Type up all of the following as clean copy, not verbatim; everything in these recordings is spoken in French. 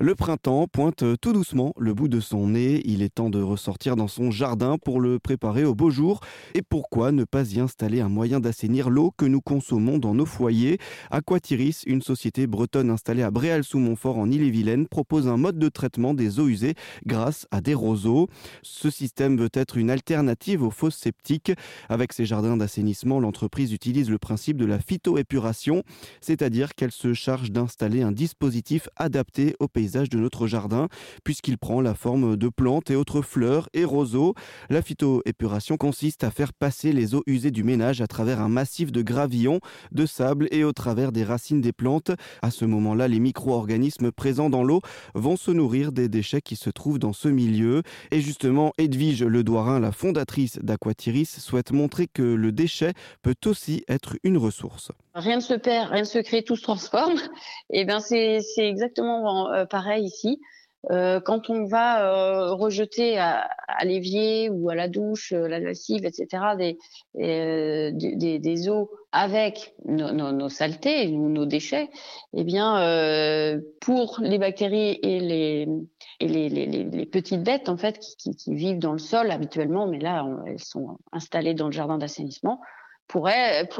Le printemps pointe tout doucement le bout de son nez. Il est temps de ressortir dans son jardin pour le préparer au beau jour. Et pourquoi ne pas y installer un moyen d'assainir l'eau que nous consommons dans nos foyers ? Aquatiris, une société bretonne installée à Bréal-sous-Montfort en Ille-et-Vilaine, propose un mode de traitement des eaux usées grâce à des roseaux. Ce système veut être une alternative aux fosses septiques. Avec ses jardins d'assainissement, l'entreprise utilise le principe de la phytoépuration, c'est-à-dire qu'elle se charge d'installer un dispositif adapté au paysage de notre jardin, puisqu'il prend la forme de plantes et autres fleurs et roseaux. La phytoépuration consiste à faire passer les eaux usées du ménage à travers un massif de gravillons, de sable et au travers des racines des plantes. À ce moment-là, les micro-organismes présents dans l'eau vont se nourrir des déchets qui se trouvent dans ce milieu. Et justement, Edwige Ledoirin, la fondatrice d'Aquatiris, souhaite montrer que le déchet peut aussi être une ressource. Rien ne se perd, rien ne se crée, tout se transforme. Et bien c'est exactement pareil ici. Quand on va rejeter à l'évier ou à la douche, la lessive, etc., des eaux avec nos saletés ou nos déchets, eh bien, pour les bactéries et les petites bêtes en fait qui vivent dans le sol habituellement, mais là elles sont installées dans le jardin d'assainissement. Pour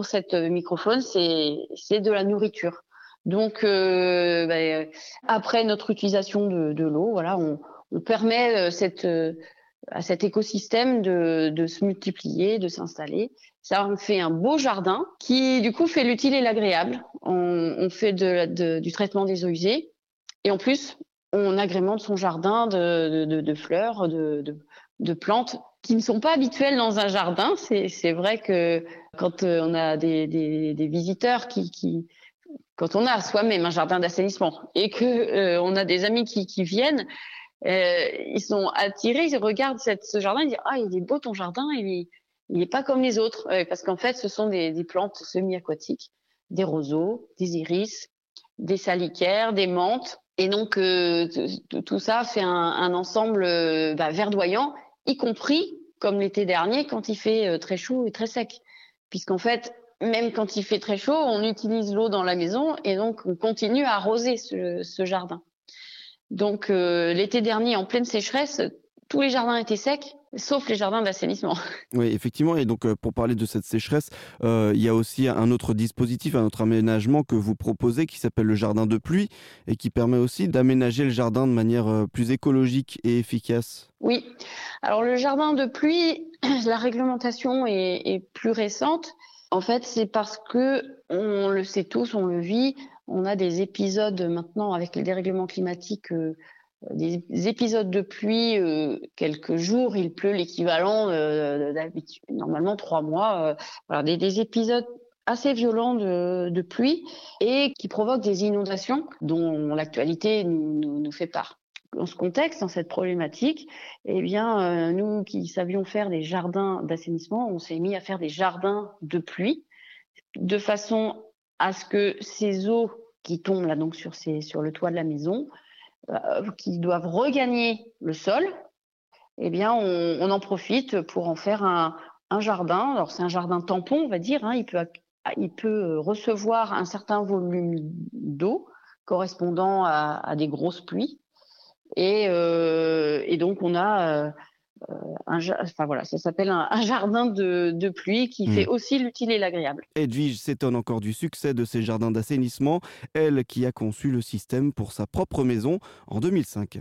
cette microfaune, c'est de la nourriture. Donc, après notre utilisation de l'eau, voilà, on permet à cet écosystème de se multiplier, de s'installer. Ça en fait un beau jardin qui, du coup, fait l'utile et l'agréable. On fait du traitement des eaux usées et en plus, on agrémente son jardin de fleurs, de plantes qui ne sont pas habituelles dans un jardin. C'est vrai que quand on a des visiteurs quand on a soi-même un jardin d'assainissement et que on a des amis qui viennent, ils sont attirés, ils regardent ce jardin, ils disent ah il est beau ton jardin, il est pas comme les autres, parce qu'en fait ce sont des plantes semi-aquatiques, des roseaux, des iris, des salicaires, des menthes. Et donc tout ça fait un ensemble verdoyant, y compris comme l'été dernier quand il fait très chaud et très sec. Puisqu'en fait, même quand il fait très chaud, on utilise l'eau dans la maison et donc on continue à arroser ce jardin. Donc l'été dernier, en pleine sécheresse, tous les jardins étaient secs, sauf les jardins d'assainissement. Oui, effectivement. Et donc, pour parler de cette sécheresse, il y a aussi un autre dispositif, un autre aménagement que vous proposez qui s'appelle le jardin de pluie et qui permet aussi d'aménager le jardin de manière plus écologique et efficace. Oui. Alors, le jardin de pluie, la réglementation est plus récente. En fait, c'est parce que on le sait tous, on le vit. On a des épisodes maintenant avec les dérèglements climatiques des épisodes de pluie, quelques jours, il pleut l'équivalent d'habitude, normalement 3 mois. Voilà, des épisodes assez violents de pluie et qui provoquent des inondations dont l'actualité nous fait part. Dans ce contexte, dans cette problématique, eh bien, nous qui savions faire des jardins d'assainissement, on s'est mis à faire des jardins de pluie de façon à ce que ces eaux qui tombent là donc sur le toit de la maison, qui doivent regagner le sol, eh bien on en profite pour en faire un jardin. Alors c'est un jardin tampon, on va dire, hein. Il peut recevoir un certain volume d'eau correspondant à des grosses pluies. Et donc on a ça s'appelle un jardin de pluie qui fait aussi l'utile et l'agréable. Edwige s'étonne encore du succès de ces jardins d'assainissement, elle qui a conçu le système pour sa propre maison en 2005.